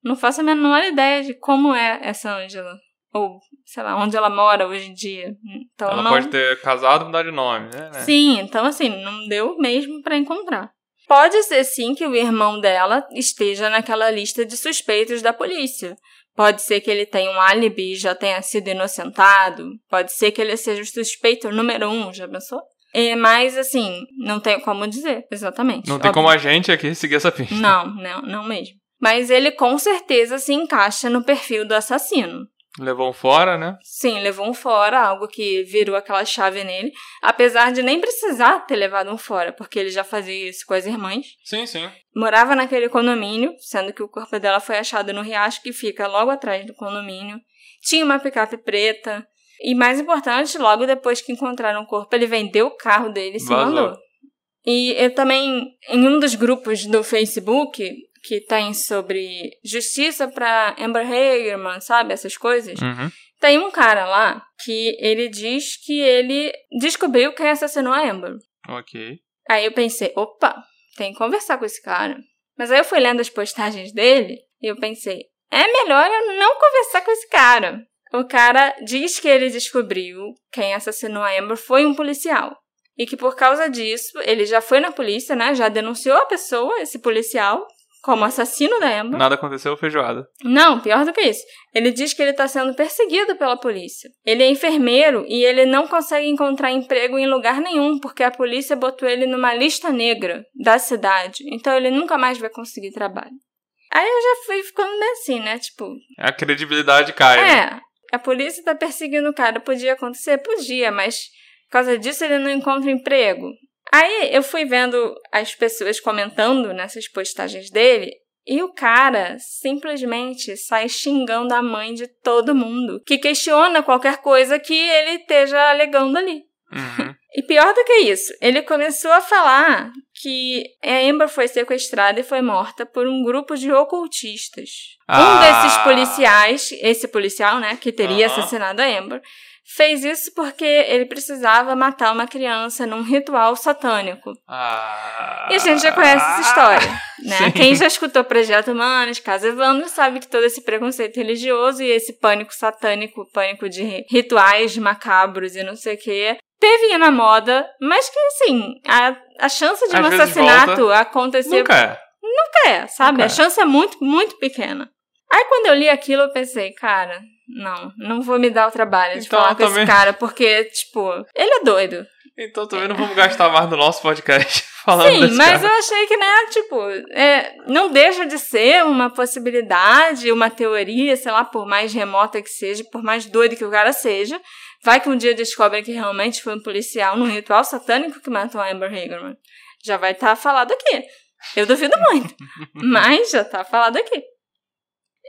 não faço a menor ideia de como é essa Angela. Ou, sei lá, onde ela mora hoje em dia. Então, ela não pode ter casado e mudar de nome, né? Sim, então, assim, não deu mesmo pra encontrar. Pode ser, sim, que o irmão dela esteja naquela lista de suspeitos da polícia. Pode ser que ele tenha um álibi e já tenha sido inocentado. Pode ser que ele seja o suspeito número 1, já pensou? É, mas, assim, não tem como dizer, exatamente. Não tem óbvio. Como a gente aqui seguir essa pista. Não mesmo. Mas ele, com certeza, se encaixa no perfil do assassino. Levou um fora, né? Sim, levou um fora, algo que virou aquela chave nele, apesar de nem precisar ter levado um fora, porque ele já fazia isso com as irmãs. Sim, sim. Morava naquele condomínio, sendo que o corpo dela foi achado no riacho que fica logo atrás do condomínio. Tinha uma picape preta. E mais importante, logo depois que encontraram o corpo, ele vendeu o carro dele e se mandou. E eu também, em um dos grupos do Facebook que tem sobre justiça pra Amber Hagerman, sabe? Essas coisas. Tem um cara lá que ele diz que ele descobriu quem assassinou a Amber. Ok. Aí eu pensei, opa, tem que conversar com esse cara. Mas aí eu fui lendo as postagens dele e eu pensei, é melhor eu não conversar com esse cara. O cara diz que ele descobriu quem assassinou a Amber foi um policial. E que por causa disso, ele já foi na polícia, né? Já denunciou a pessoa, esse policial, como assassino da Amber. Nada aconteceu, feijoada. Não, pior do que isso. Ele diz que ele está sendo perseguido pela polícia. Ele é enfermeiro e ele não consegue encontrar emprego em lugar nenhum, porque a polícia botou ele numa lista negra da cidade. Então ele nunca mais vai conseguir trabalho. Aí eu já fui ficando bem assim, né? Tipo, a credibilidade cai, né? A polícia tá perseguindo o cara. Podia acontecer? Podia, mas por causa disso ele não encontra emprego. Aí eu fui vendo as pessoas comentando nessas postagens dele e o cara simplesmente sai xingando a mãe de todo mundo que questiona qualquer coisa que ele esteja alegando ali. E pior do que isso, ele começou a falar que a Amber foi sequestrada e foi morta por um grupo de ocultistas. Um desses policiais, esse policial, né, que teria assassinado a Amber, fez isso porque ele precisava matar uma criança num ritual satânico. E a gente já conhece essa história, né? Sim. Quem já escutou Projeto Humanos, Casa Evandro, sabe que todo esse preconceito religioso e esse pânico satânico, pânico de rituais macabros e não sei o quê, teve na moda, mas que, assim, a chance de um assassinato acontecer nunca é, sabe? Nunca. A chance é muito, muito pequena. Aí, quando eu li aquilo, eu pensei, cara, não vou me dar o trabalho de falar com esse cara, porque, tipo, ele é doido. Então, também não vamos gastar mais no nosso podcast falando desse cara. Sim, mas eu achei que, né, tipo, não deixa de ser uma possibilidade, uma teoria, sei lá, por mais remota que seja, por mais doido que o cara seja, vai que um dia descobrem que realmente foi um policial num ritual satânico que matou a Amber Hagerman. Já vai estar falado aqui. Eu duvido muito, mas já tá falado aqui.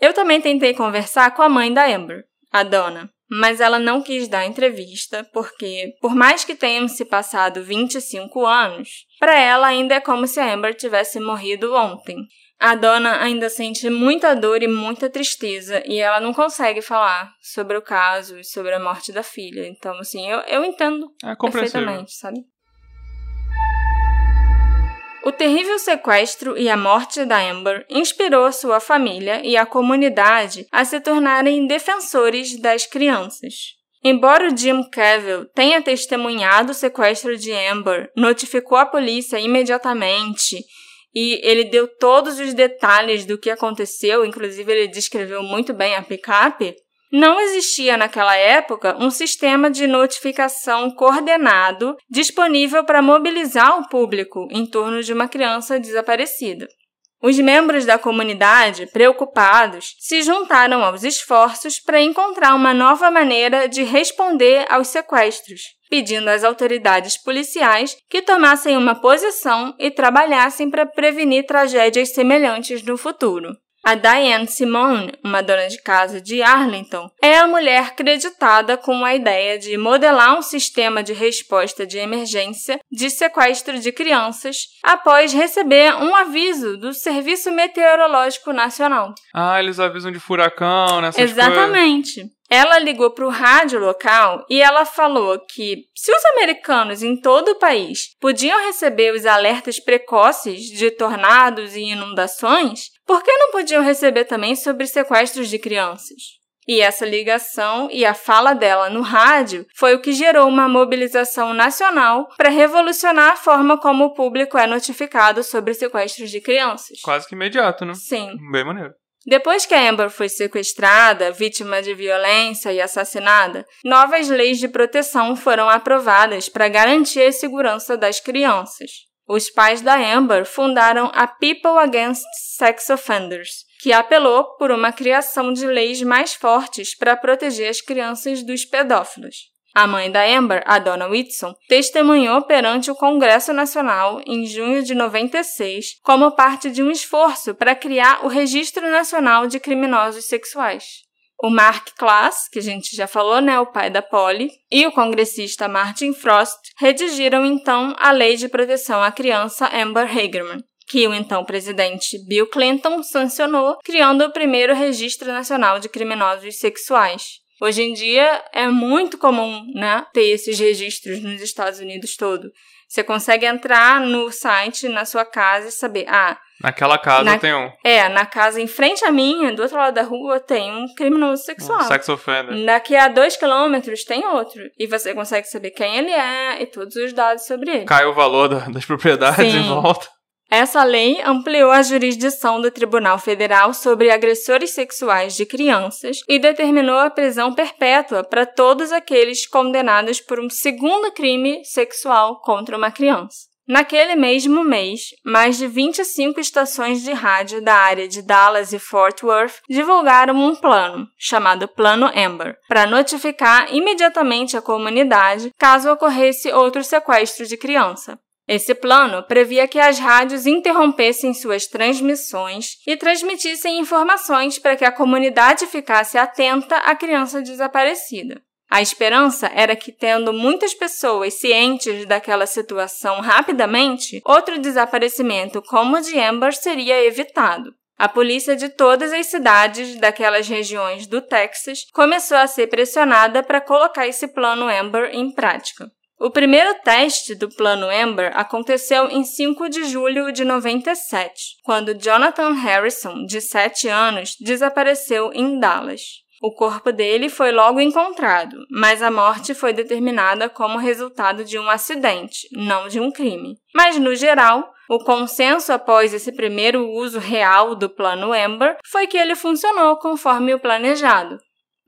Eu também tentei conversar com a mãe da Amber, a Dona, mas ela não quis dar entrevista porque, por mais que tenham se passado 25 anos, para ela ainda é como se a Amber tivesse morrido ontem. A Dona ainda sente muita dor e muita tristeza e ela não consegue falar sobre o caso e sobre a morte da filha. Então, assim, eu entendo perfeitamente, sabe? O terrível sequestro e a morte da Amber inspirou sua família e a comunidade a se tornarem defensores das crianças. Embora o Jim Cavill tenha testemunhado o sequestro de Amber, notificou a polícia imediatamente e ele deu todos os detalhes do que aconteceu, inclusive ele descreveu muito bem a picape, não existia naquela época um sistema de notificação coordenado disponível para mobilizar o público em torno de uma criança desaparecida. Os membros da comunidade, preocupados, se juntaram aos esforços para encontrar uma nova maneira de responder aos sequestros, pedindo às autoridades policiais que tomassem uma posição e trabalhassem para prevenir tragédias semelhantes no futuro. A Diane Simone, uma dona de casa de Arlington, é a mulher creditada com a ideia de modelar um sistema de resposta de emergência de sequestro de crianças após receber um aviso do Serviço Meteorológico Nacional. Ah, eles avisam de furacão, nessas coisas. Exatamente. Ela ligou para o rádio local e ela falou que se os americanos em todo o país podiam receber os alertas precoces de tornados e inundações, por que não podiam receber também sobre sequestros de crianças? E essa ligação e a fala dela no rádio foi o que gerou uma mobilização nacional para revolucionar a forma como o público é notificado sobre sequestros de crianças. Quase que imediato, né? Sim. Bem maneiro. Depois que a Amber foi sequestrada, vítima de violência e assassinada, novas leis de proteção foram aprovadas para garantir a segurança das crianças. Os pais da Amber fundaram a People Against Sex Offenders, que apelou por uma criação de leis mais fortes para proteger as crianças dos pedófilos. A mãe da Amber, a Dona Whitson, testemunhou perante o Congresso Nacional em junho de 96 como parte de um esforço para criar o Registro Nacional de Criminosos Sexuais. O Mark Klaas, que a gente já falou, né, o pai da Polly, e o congressista Martin Frost redigiram então a Lei de Proteção à Criança Amber Hagerman, que o então presidente Bill Clinton sancionou, criando o primeiro Registro Nacional de Criminosos Sexuais. Hoje em dia é muito comum, né, ter esses registros nos Estados Unidos todo. Você consegue entrar no site, na sua casa e saber, naquela casa tem um. Na casa em frente à minha, do outro lado da rua, tem um criminoso sexual. Um sex offender. Daqui a 2 km tem outro. E você consegue saber quem ele é e todos os dados sobre ele. Cai o valor das propriedades. Sim. Em volta. Essa lei ampliou a jurisdição do Tribunal Federal sobre agressores sexuais de crianças e determinou a prisão perpétua para todos aqueles condenados por um segundo crime sexual contra uma criança. Naquele mesmo mês, mais de 25 estações de rádio da área de Dallas e Fort Worth divulgaram um plano, chamado Plano Amber, para notificar imediatamente a comunidade caso ocorresse outro sequestro de criança. Esse plano previa que as rádios interrompessem suas transmissões e transmitissem informações para que a comunidade ficasse atenta à criança desaparecida. A esperança era que, tendo muitas pessoas cientes daquela situação rapidamente, outro desaparecimento como o de Amber seria evitado. A polícia de todas as cidades daquelas regiões do Texas começou a ser pressionada para colocar esse plano Amber em prática. O primeiro teste do Plano Amber aconteceu em 5 de julho de 97, quando Jonathan Harrison, de 7 anos, desapareceu em Dallas. O corpo dele foi logo encontrado, mas a morte foi determinada como resultado de um acidente, não de um crime. Mas, no geral, o consenso após esse primeiro uso real do Plano Amber foi que ele funcionou conforme o planejado.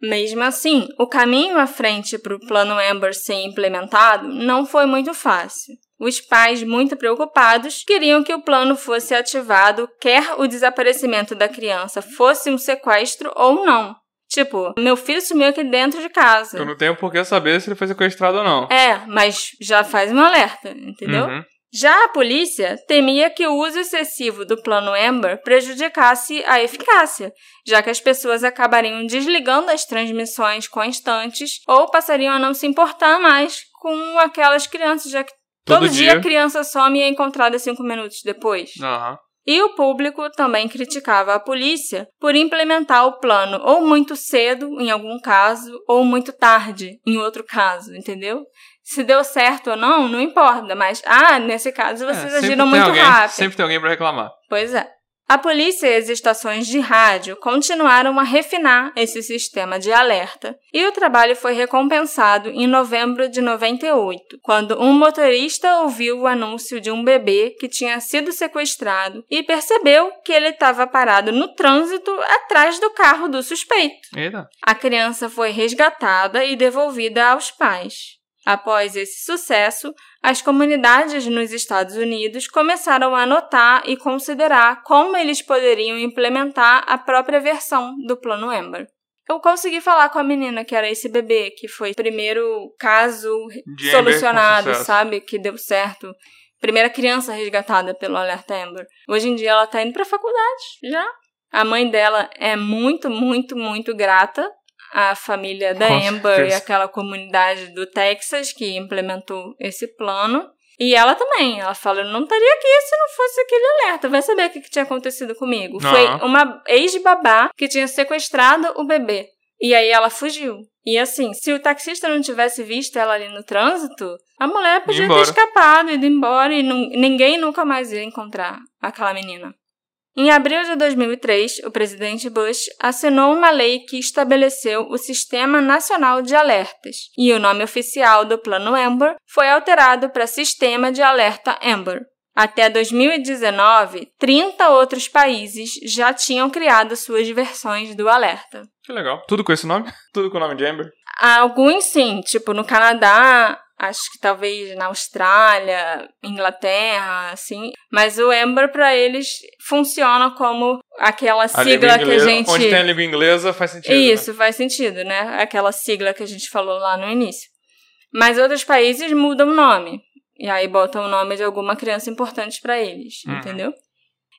Mesmo assim, o caminho à frente para o Plano Amber ser implementado não foi muito fácil. Os pais, muito preocupados, queriam que o plano fosse ativado quer o desaparecimento da criança fosse um sequestro ou não. Tipo, meu filho sumiu aqui dentro de casa. Eu não tenho por que saber se ele foi sequestrado ou não. Mas já faz um alerta, entendeu? Uhum. Já a polícia temia que o uso excessivo do Plano Amber prejudicasse a eficácia, já que as pessoas acabariam desligando as transmissões constantes ou passariam a não se importar mais com aquelas crianças, já que todo dia a criança some e é encontrada 5 minutos depois. Uhum. E o público também criticava a polícia por implementar o plano ou muito cedo, em algum caso, ou muito tarde, em outro caso, entendeu? Se deu certo ou não, não importa, mas, nesse caso, vocês agiram muito rápido. Sempre tem alguém para reclamar. Pois é. A polícia e as estações de rádio continuaram a refinar esse sistema de alerta e o trabalho foi recompensado em novembro de 98, quando um motorista ouviu o anúncio de um bebê que tinha sido sequestrado e percebeu que ele estava parado no trânsito atrás do carro do suspeito. Eita. A criança foi resgatada e devolvida aos pais. Após esse sucesso, as comunidades nos Estados Unidos começaram a anotar e considerar como eles poderiam implementar a própria versão do Plano Amber. Eu consegui falar com a menina que era esse bebê, que foi o primeiro caso de solucionado, sabe? Que deu certo. Primeira criança resgatada pelo Alerta Amber. Hoje em dia ela tá indo pra faculdade, já. A mãe dela é muito, muito, muito grata à família da Amber e àquela comunidade do Texas que implementou esse plano. E ela também, ela fala, eu não estaria aqui se não fosse aquele alerta, vai saber o que tinha acontecido comigo. Uhum. Foi uma ex-babá que tinha sequestrado o bebê. E aí ela fugiu. E assim, se o taxista não tivesse visto ela ali no trânsito, a mulher podia ter escapado, ido embora e ninguém nunca mais ia encontrar aquela menina. Em abril de 2003, o presidente Bush assinou uma lei que estabeleceu o Sistema Nacional de Alertas, e o nome oficial do Plano Amber foi alterado para Sistema de Alerta Amber. Até 2019, 30 outros países já tinham criado suas versões do alerta. Que legal. Tudo com esse nome? Tudo com o nome de Amber? Alguns sim, tipo no Canadá... Acho que talvez na Austrália, Inglaterra, assim. Mas o Amber, pra eles, funciona como aquela sigla que a gente... Onde tem a língua inglesa faz sentido. Isso, né? Faz sentido, né? Aquela sigla que a gente falou lá no início. Mas outros países mudam o nome. E aí botam o nome de alguma criança importante pra eles, entendeu?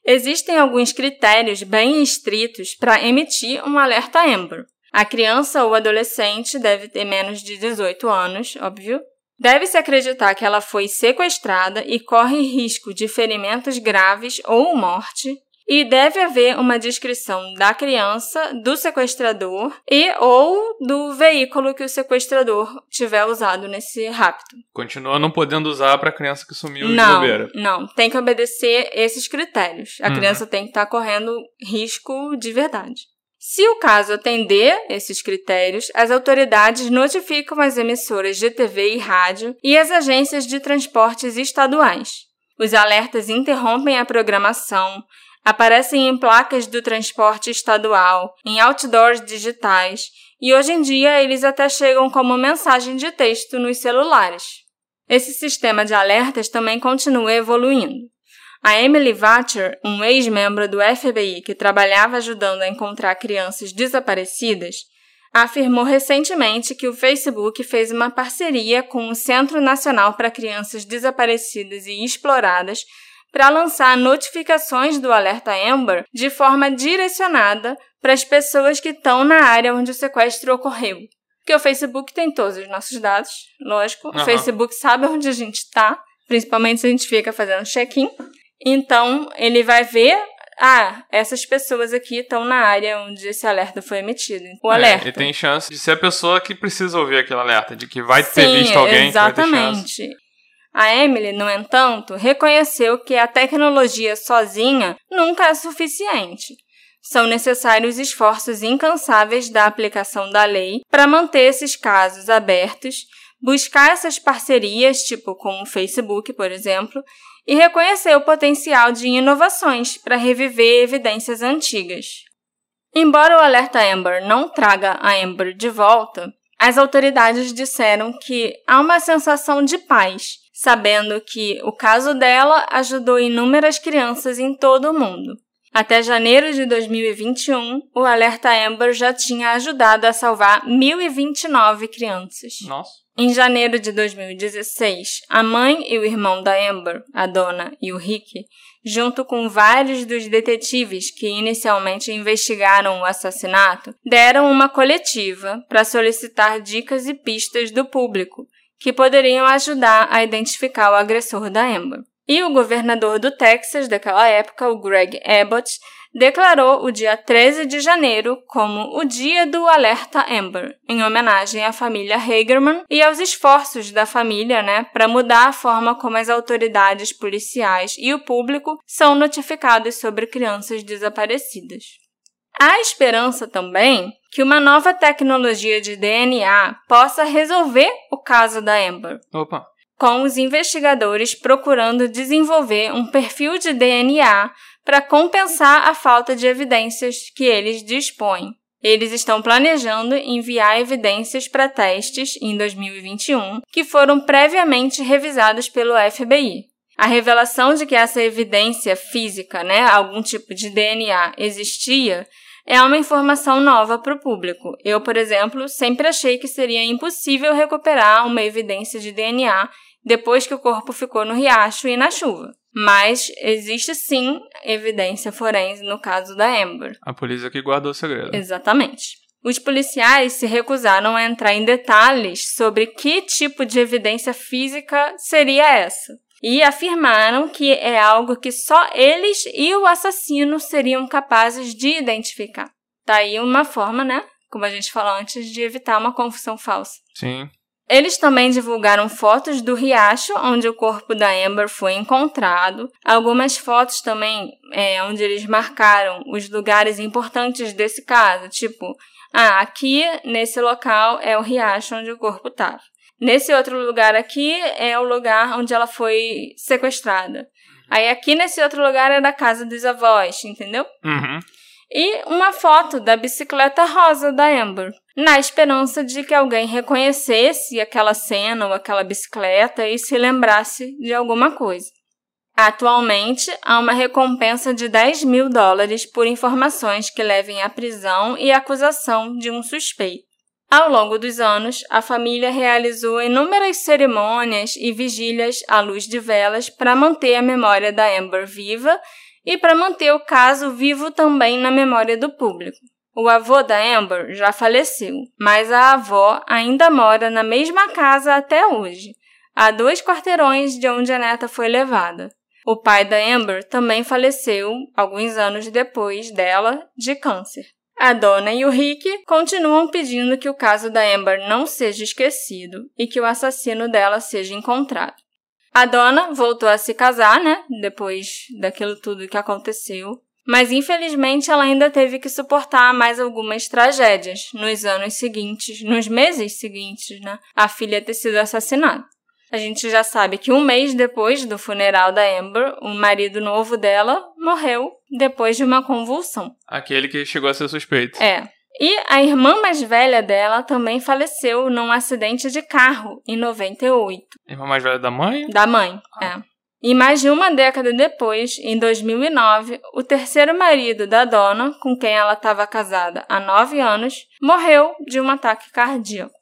Existem alguns critérios bem estritos pra emitir um alerta Amber. A criança ou adolescente deve ter menos de 18 anos, óbvio. Deve-se acreditar que ela foi sequestrada e corre risco de ferimentos graves ou morte, e deve haver uma descrição da criança, do sequestrador e ou do veículo que o sequestrador tiver usado nesse rapto. Continua não podendo usar para a criança que sumiu de bobeira. Não, tem que obedecer esses critérios. A criança tem que estar correndo risco de verdade. Se o caso atender esses critérios, as autoridades notificam as emissoras de TV e rádio e as agências de transportes estaduais. Os alertas interrompem a programação, aparecem em placas do transporte estadual, em outdoors digitais e hoje em dia eles até chegam como mensagem de texto nos celulares. Esse sistema de alertas também continua evoluindo. A Emily Vatcher, um ex-membro do FBI que trabalhava ajudando a encontrar crianças desaparecidas, afirmou recentemente que o Facebook fez uma parceria com o Centro Nacional para Crianças Desaparecidas e Exploradas para lançar notificações do alerta Amber de forma direcionada para as pessoas que estão na área onde o sequestro ocorreu. Porque o Facebook tem todos os nossos dados, lógico. Uhum. O Facebook sabe onde a gente está, principalmente se a gente fica fazendo check-in. Então, ele vai ver, essas pessoas aqui estão na área onde esse alerta foi emitido. O alerta. E tem chance de ser a pessoa que precisa ouvir aquele alerta, de que vai ter visto alguém. Exatamente. Que vai ter chance. A Emily, no entanto, reconheceu que a tecnologia sozinha nunca é suficiente. São necessários esforços incansáveis da aplicação da lei para manter esses casos abertos, buscar essas parcerias, tipo com o Facebook, por exemplo, e reconhecer o potencial de inovações para reviver evidências antigas. Embora o alerta Amber não traga a Amber de volta, as autoridades disseram que há uma sensação de paz, sabendo que o caso dela ajudou inúmeras crianças em todo o mundo. Até janeiro de 2021, o alerta Amber já tinha ajudado a salvar 1.029 crianças. Nossa! Em janeiro de 2016, a mãe e o irmão da Amber, a Dona e o Rick, junto com vários dos detetives que inicialmente investigaram o assassinato, deram uma coletiva para solicitar dicas e pistas do público que poderiam ajudar a identificar o agressor da Amber. E o governador do Texas daquela época, o Greg Abbott, declarou o dia 13 de janeiro como o Dia do Alerta Amber, em homenagem à família Hagerman e aos esforços da família, para mudar a forma como as autoridades policiais e o público são notificados sobre crianças desaparecidas. Há esperança também que uma nova tecnologia de DNA possa resolver o caso da Amber. Opa! Com os investigadores procurando desenvolver um perfil de DNA para compensar a falta de evidências que eles dispõem. Eles estão planejando enviar evidências para testes em 2021 que foram previamente revisados pelo FBI. A revelação de que essa evidência física, algum tipo de DNA, existia é uma informação nova para o público. Eu, por exemplo, sempre achei que seria impossível recuperar uma evidência de DNA depois que o corpo ficou no riacho e na chuva. Mas existe sim evidência forense no caso da Amber. A polícia que guardou o segredo. Exatamente. Os policiais se recusaram a entrar em detalhes sobre que tipo de evidência física seria essa. E afirmaram que é algo que só eles e o assassino seriam capazes de identificar. Daí uma forma, né? Como a gente falou antes, de evitar uma confusão falsa. Sim. Eles também divulgaram fotos do riacho onde o corpo da Amber foi encontrado. Algumas fotos também onde eles marcaram os lugares importantes desse caso. Tipo, aqui nesse local é o riacho onde o corpo estava. Nesse outro lugar aqui é o lugar onde ela foi sequestrada. Aí aqui nesse outro lugar é da casa dos avós, entendeu? Uhum. E uma foto da bicicleta rosa da Amber, na esperança de que alguém reconhecesse aquela cena ou aquela bicicleta e se lembrasse de alguma coisa. Atualmente, há uma recompensa de $10.000 por informações que levem à prisão e acusação de um suspeito. Ao longo dos anos, a família realizou inúmeras cerimônias e vigílias à luz de velas para manter a memória da Amber viva e para manter o caso vivo também na memória do público. O avô da Amber já faleceu, mas a avó ainda mora na mesma casa até hoje, a 2 quarteirões de onde a neta foi levada. O pai da Amber também faleceu, alguns anos depois dela, de câncer. A Dona e o Rick continuam pedindo que o caso da Amber não seja esquecido e que o assassino dela seja encontrado. A Dona voltou a se casar, né, depois daquilo tudo que aconteceu, mas infelizmente ela ainda teve que suportar mais algumas tragédias nos anos seguintes, nos meses seguintes, né, a filha ter sido assassinada. A gente já sabe que um mês depois do funeral da Amber, o marido novo dela morreu depois de uma convulsão. Aquele que chegou a ser suspeito. É. E a irmã mais velha dela também faleceu num acidente de carro, em 98. Irmã mais velha da mãe? Da mãe, é. E mais de uma década depois, em 2009, o terceiro marido da Dona, com quem ela estava casada há 9 anos, morreu de um ataque cardíaco.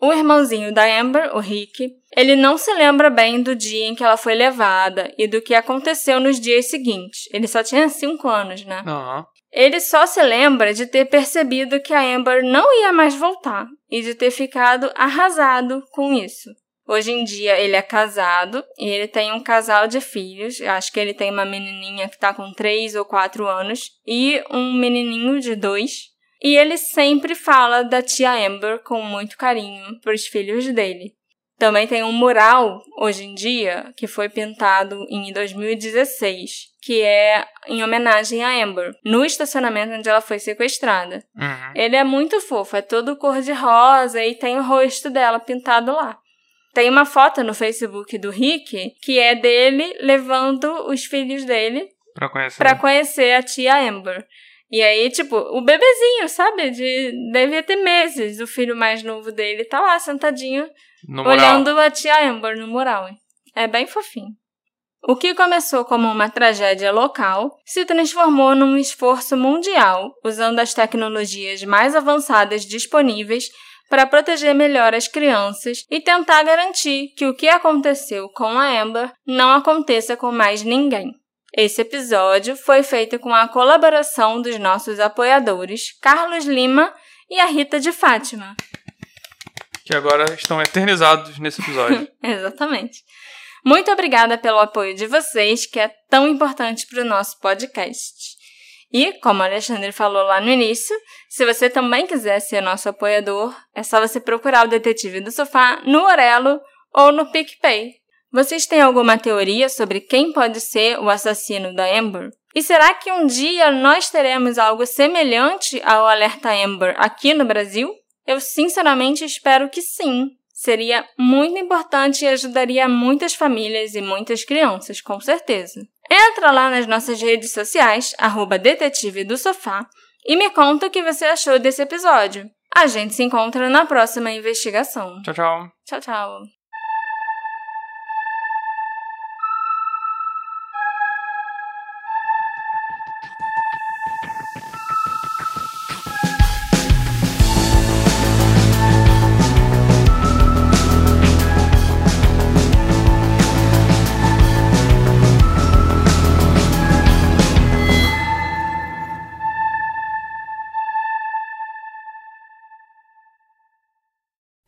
O irmãozinho da Amber, o Rick, ele não se lembra bem do dia em que ela foi levada e do que aconteceu nos dias seguintes. Ele só tinha 5 anos, né? Uhum. Ele só se lembra de ter percebido que a Amber não ia mais voltar e de ter ficado arrasado com isso. Hoje em dia, ele é casado e ele tem um casal de filhos. Acho que ele tem uma menininha que está com 3 ou 4 anos e um menininho de 2. E ele sempre fala da tia Amber com muito carinho para os filhos dele. Também tem um mural, hoje em dia, que foi pintado em 2016, que é em homenagem a Amber, no estacionamento onde ela foi sequestrada. Uhum. Ele é muito fofo, é todo cor-de-rosa e tem o rosto dela pintado lá. Tem uma foto no Facebook do Rick, que é dele levando os filhos dele para conhecer a tia Amber. E aí, tipo, o bebezinho, sabe? Devia ter meses. O filho mais novo dele tá lá, sentadinho, olhando a tia Amber no mural. É bem fofinho. O que começou como uma tragédia local se transformou num esforço mundial, usando as tecnologias mais avançadas disponíveis para proteger melhor as crianças e tentar garantir que o que aconteceu com a Amber não aconteça com mais ninguém. Esse episódio foi feito com a colaboração dos nossos apoiadores Carlos Lima e a Rita de Fátima, que agora estão eternizados nesse episódio. Exatamente. Muito obrigada pelo apoio de vocês, que é tão importante para o nosso podcast. E, como o Alexandre falou lá no início, se você também quiser ser nosso apoiador, é só você procurar o Detetive do Sofá no Orelo ou no PicPay. Vocês têm alguma teoria sobre quem pode ser o assassino da Amber? E será que um dia nós teremos algo semelhante ao Alerta Amber aqui no Brasil? Eu sinceramente espero que sim. Seria muito importante e ajudaria muitas famílias e muitas crianças, com certeza. Entra lá nas nossas redes sociais, @detetive do sofá, e me conta o que você achou desse episódio. A gente se encontra na próxima investigação. Tchau, tchau. Tchau, tchau.